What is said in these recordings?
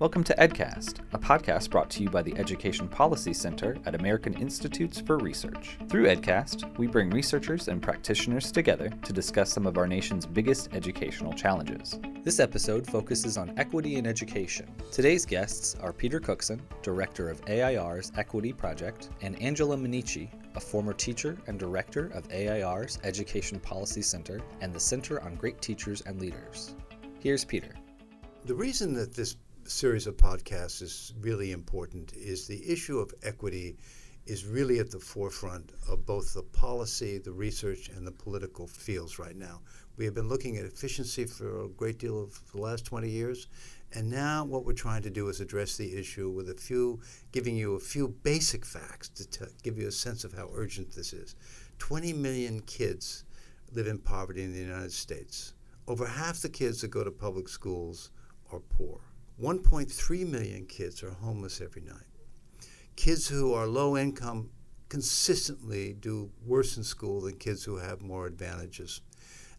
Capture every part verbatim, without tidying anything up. Welcome to EdCast, a podcast brought to you by the Education Policy Center at American Institutes for Research. Through EdCast, we bring researchers and practitioners together to discuss some of our nation's biggest educational challenges. This episode focuses on equity in education. Today's guests are Peter Cookson, director of A I R's Equity Project, and Angela Minnici, a former teacher and director of A I R's Education Policy Center and the Center on Great Teachers and Leaders. Here's Peter. The reason that this series of podcasts is really important is the issue of equity is really at the forefront of both the policy, the research, and the political fields right now. We have been looking at efficiency for a great deal of the last twenty years, and now what we're trying to do is address the issue with a few, giving you a few basic facts to t- give you a sense of how urgent this is. twenty million kids live in poverty in the United States. Over half the kids that go to public schools are poor. one point three million kids are homeless every night. Kids who are low income consistently do worse in school than kids who have more advantages.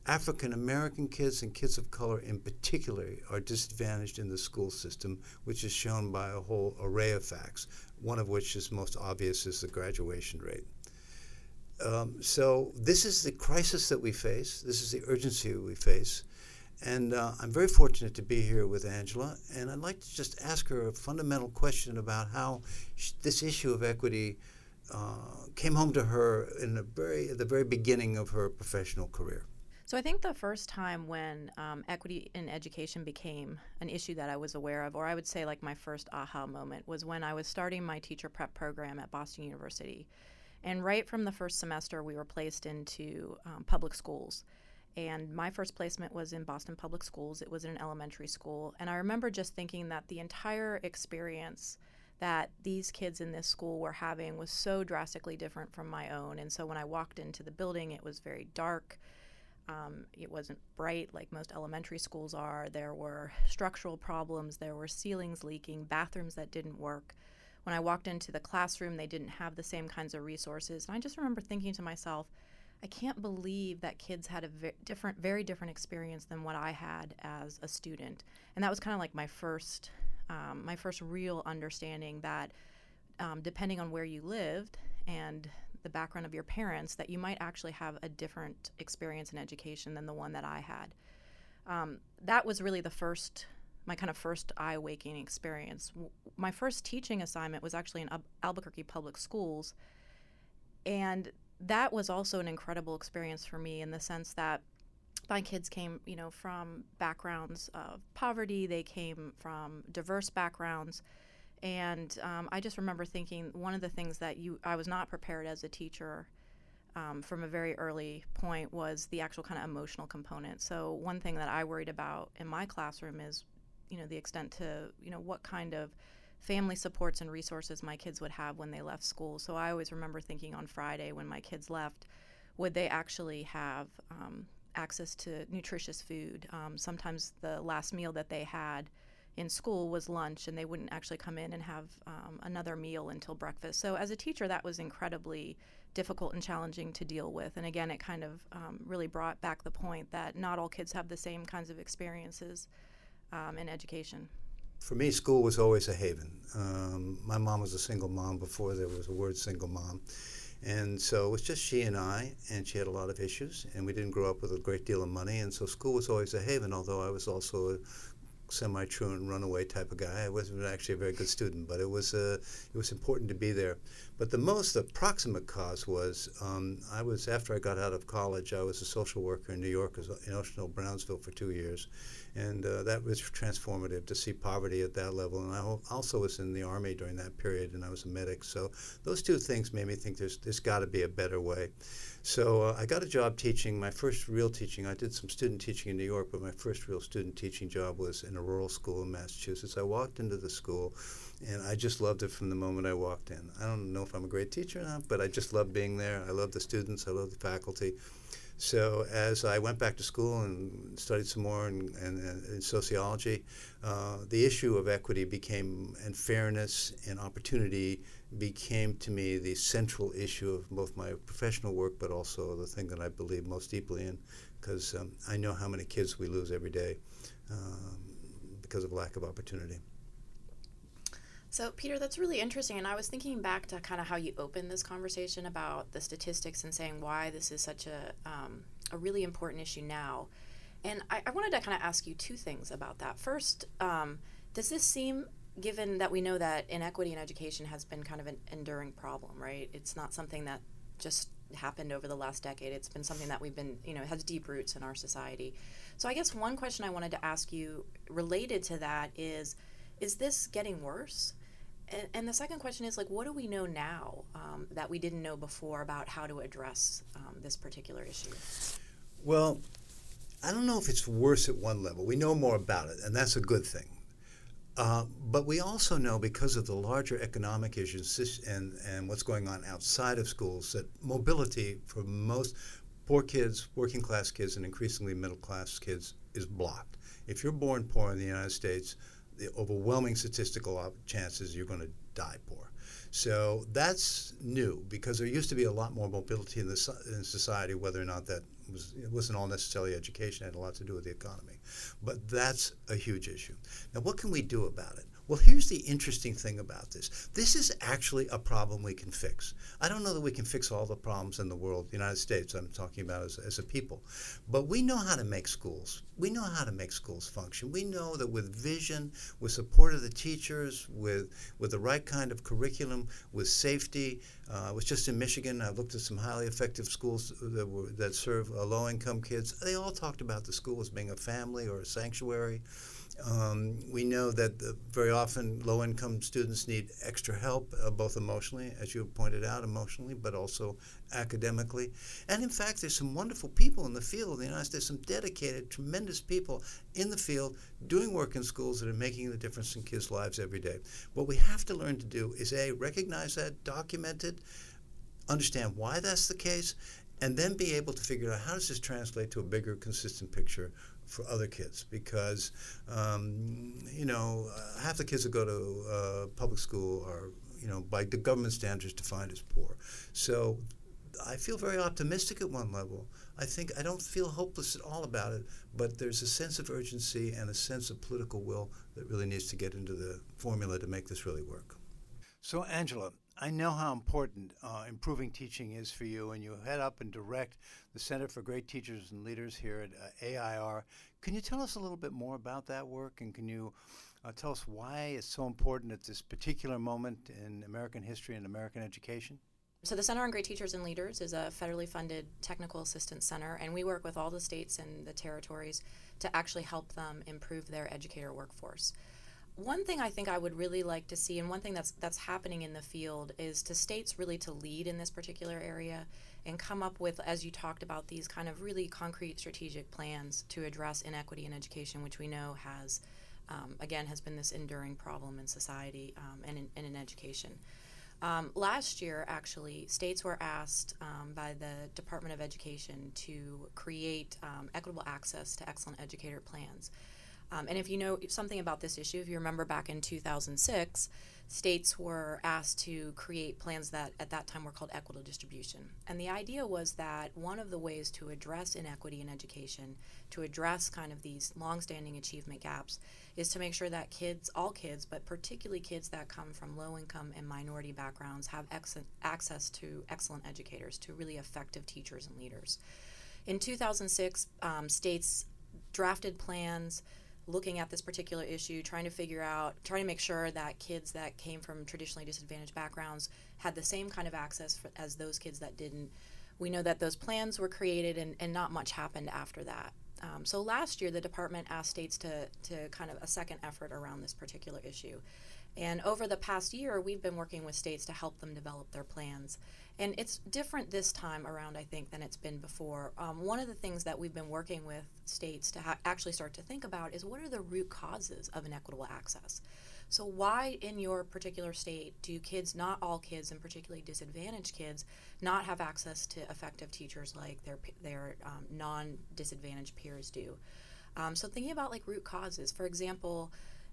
African American kids and kids of color in particular are disadvantaged in the school system, which is shown by a whole array of facts, one of which is most obvious is the graduation rate. Um, so this is the crisis that we face. This is the urgency we face. And uh, I'm very fortunate to be here with Angela, and I'd like to just ask her a fundamental question about how sh- this issue of equity uh, came home to her in the very, at the very beginning of her professional career. So I think the first time when um, equity in education became an issue that I was aware of, or I would say like my first aha moment, was when I was starting my teacher prep program at Boston University. And right from the first semester, we were placed into um, public schools. And my first placement was in Boston Public Schools. It was in an elementary school. And I remember just thinking that the entire experience that these kids in this school were having was so drastically different from my own. And so when I walked into the building, it was very dark. Um, it wasn't bright like most elementary schools are. There were structural problems. There were ceilings leaking, bathrooms that didn't work. When I walked into the classroom, they didn't have the same kinds of resources. And I just remember thinking to myself, I can't believe that kids had a v- different, very different experience than what I had as a student. And that was kind of like my first, um, my first real understanding that um, depending on where you lived and the background of your parents, that you might actually have a different experience in education than the one that I had. Um, that was really the first, my kind of first eye-waking experience. W- my first teaching assignment was actually in Al- Albuquerque Public Schools, and that was also an incredible experience for me in the sense that my kids came, you know, from backgrounds of poverty. They came from diverse backgrounds. And um, I just remember thinking one of the things that you I was not prepared as a teacher um, from a very early point was the actual kind of emotional component. So one thing that I worried about in my classroom is, you know, the extent to, you know, what kind of family supports and resources my kids would have when they left school. So I always remember thinking on Friday when my kids left, would they actually have um, access to nutritious food? Um, sometimes the last meal that they had in school was lunch, and they wouldn't actually come in and have um, another meal until breakfast. So as a teacher, that was incredibly difficult and challenging to deal with. And again, it kind of um, really brought back the point that not all kids have the same kinds of experiences um, in education. For me, school was always a haven. Um, my mom was a single mom before there was a word single mom. And so it was just she and I, and she had a lot of issues, and we didn't grow up with a great deal of money, and so school was always a haven, although I was also a semi-truant runaway type of guy. I wasn't actually a very good student, but it was uh, it was important to be there. But the most approximate cause was um, I was, after I got out of college, I was a social worker in New York, in Ocean Hill Brownsville for two years, and uh, that was transformative to see poverty at that level. And I also was in the Army during that period, and I was a medic. So those two things made me think there's there's got to be a better way. So uh, I got a job teaching. My first real teaching, I did some student teaching in New York, but my first real student teaching job was in a rural school in Massachusetts. I walked into the school, and I just loved it from the moment I walked in. I don't know if I'm a great teacher or not, but I just loved being there. I loved the students. I loved the faculty. So as I went back to school and studied some more in, in, in sociology, uh, the issue of equity became, and fairness and opportunity became to me the central issue of both my professional work, but also the thing that I believe most deeply in, because um, I know how many kids we lose every day um, because of lack of opportunity. So, Peter, that's really interesting, and I was thinking back to kind of how you opened this conversation about the statistics and saying why this is such a um, a really important issue now. And I, I wanted to kind of ask you two things about that. First, um, does this seem, given that we know that inequity in education has been kind of an enduring problem, right? It's not something that just happened over the last decade. It's been something that we've been, you know, has deep roots in our society. So I guess one question I wanted to ask you related to that is, is this getting worse? And, and the second question is, like, what do we know now um, that we didn't know before about how to address um, this particular issue? Well, I don't know if it's worse at one level. We know more about it, and that's a good thing. Uh, but we also know, because of the larger economic issues and, and what's going on outside of schools, that mobility for most poor kids, working class kids, and increasingly middle class kids is blocked. If you're born poor in the United States, the overwhelming statistical chances you're going to die poor. So that's new, because there used to be a lot more mobility in, the, in society, whether or not that was, it wasn't all necessarily education, it had a lot to do with the economy. But that's a huge issue. Now, what can we do about it? Well, here's the interesting thing about this. This is actually a problem we can fix. I don't know that we can fix all the problems in the world, the United States I'm talking about as, as a people, but we know how to make schools. We know how to make schools function. We know that with vision, with support of the teachers, with with the right kind of curriculum, with safety. Uh, I was just in Michigan. I looked at some highly effective schools that were, that serve uh, low-income kids. They all talked about the school as being a family or a sanctuary. Um, we know that the, very often low-income students need extra help, uh, both emotionally, as you pointed out, emotionally, but also academically. And in fact, there's some wonderful people in the field in the United States, some dedicated, tremendous people in the field doing work in schools that are making the difference in kids' lives every day. What we have to learn to do is, A, recognize that, document it, understand why that's the case, and then be able to figure out how does this translate to a bigger, consistent picture for other kids, because um, you know uh, half the kids that go to uh, public school are, you know, by the government standards defined as poor. So I feel very optimistic at one level. I think I don't feel hopeless at all about it, but there's a sense of urgency and a sense of political will that really needs to get into the formula to make this really work. So, Angela, I know how important uh, improving teaching is for you, and you head up and direct the Center for Great Teachers and Leaders here at uh, A I R. Can you tell us a little bit more about that work, and can you uh, tell us why it's so important at this particular moment in American history and American education? So the Center on Great Teachers and Leaders is a federally funded technical assistance center, and we work with all the states and the territories to actually help them improve their educator workforce. One thing I think I would really like to see, and one thing that's that's happening in the field, is to states really to lead in this particular area and come up with, as you talked about, these kind of really concrete strategic plans to address inequity in education, which we know has, um, again, has been this enduring problem in society um, and, in, and in education. Um, last year, actually, states were asked um, by the Department of Education to create um, equitable access to excellent educator plans. Um, and if you know something about this issue, if you remember back in two thousand six, states were asked to create plans that at that time were called equitable distribution. And the idea was that one of the ways to address inequity in education, to address kind of these longstanding achievement gaps, is to make sure that kids, all kids, but particularly kids that come from low-income and minority backgrounds, have ex- access to excellent educators, to really effective teachers and leaders. In two thousand six, um, states drafted plans looking at this particular issue, trying to figure out, trying to make sure that kids that came from traditionally disadvantaged backgrounds had the same kind of access for, as those kids that didn't. We know that those plans were created, and, and not much happened after that. Um, so last year, the department asked states to, to kind of a second effort around this particular issue. And over the past year, we've been working with states to help them develop their plans. And it's different this time around, I think, than it's been before. Um, one of the things that we've been working with states to ha- actually start to think about is, what are the root causes of inequitable access? So why in your particular state do kids, not all kids, and particularly disadvantaged kids, not have access to effective teachers like their, their um, non-disadvantaged peers do? Um, so thinking about, like, root causes. For example,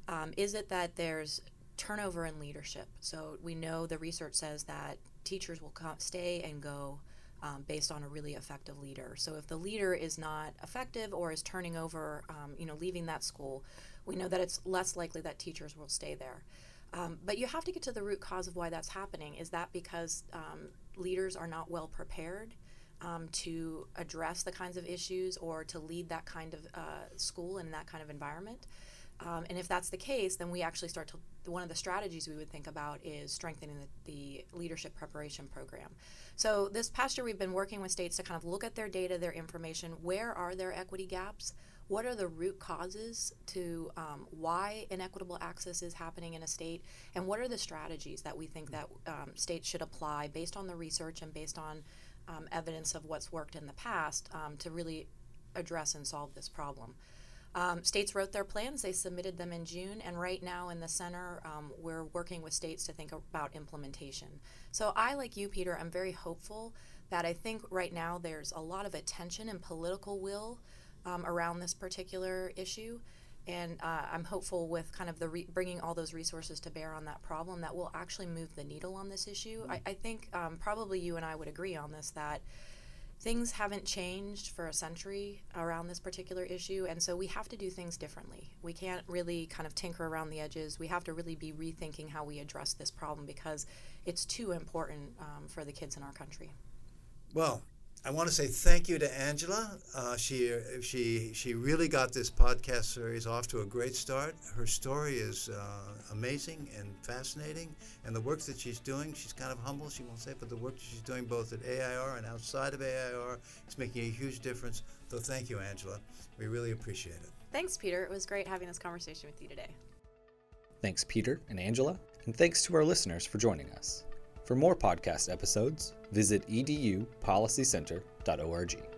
um, is it that there's turnover in leadership? So we know the research says that teachers will co- stay and go um, based on a really effective leader. So if the leader is not effective or is turning over, um, you know, leaving that school, we know that it's less likely that teachers will stay there. Um, but you have to get to the root cause of why that's happening. Is that because um, leaders are not well prepared um, to address the kinds of issues or to lead that kind of uh, school and that kind of environment? Um, and if that's the case, then we actually start to, one of the strategies we would think about is strengthening the, the leadership preparation program. So this past year we've been working with states to kind of look at their data, their information, where are their equity gaps? What are the root causes to um, why inequitable access is happening in a state? And what are the strategies that we think that um, states should apply based on the research and based on um, evidence of what's worked in the past um, to really address and solve this problem? Um, states wrote their plans, they submitted them in June, and right now in the center um, we're working with states to think about implementation. So I, like you, Peter, I'm very hopeful that I think right now there's a lot of attention and political will um, around this particular issue, and uh, I'm hopeful with kind of the re- bringing all those resources to bear on that problem that we'll actually move the needle on this issue. I, I think um, probably you and I would agree on this, that things haven't changed for a century around this particular issue, and so we have to do things differently. We can't really kind of tinker around the edges. We have to really be rethinking how we address this problem because it's too important um, for the kids in our country. Well, I want to say thank you to Angela. Uh, she she she really got this podcast series off to a great start. Her story is uh, amazing and fascinating, and the work that she's doing, she's kind of humble, she won't say, but the work that she's doing both at A I R and outside of A I R is making a huge difference. So thank you, Angela. We really appreciate it. Thanks, Peter. It was great having this conversation with you today. Thanks, Peter and Angela, and thanks to our listeners for joining us. For more podcast episodes, visit e d u policy center dot org.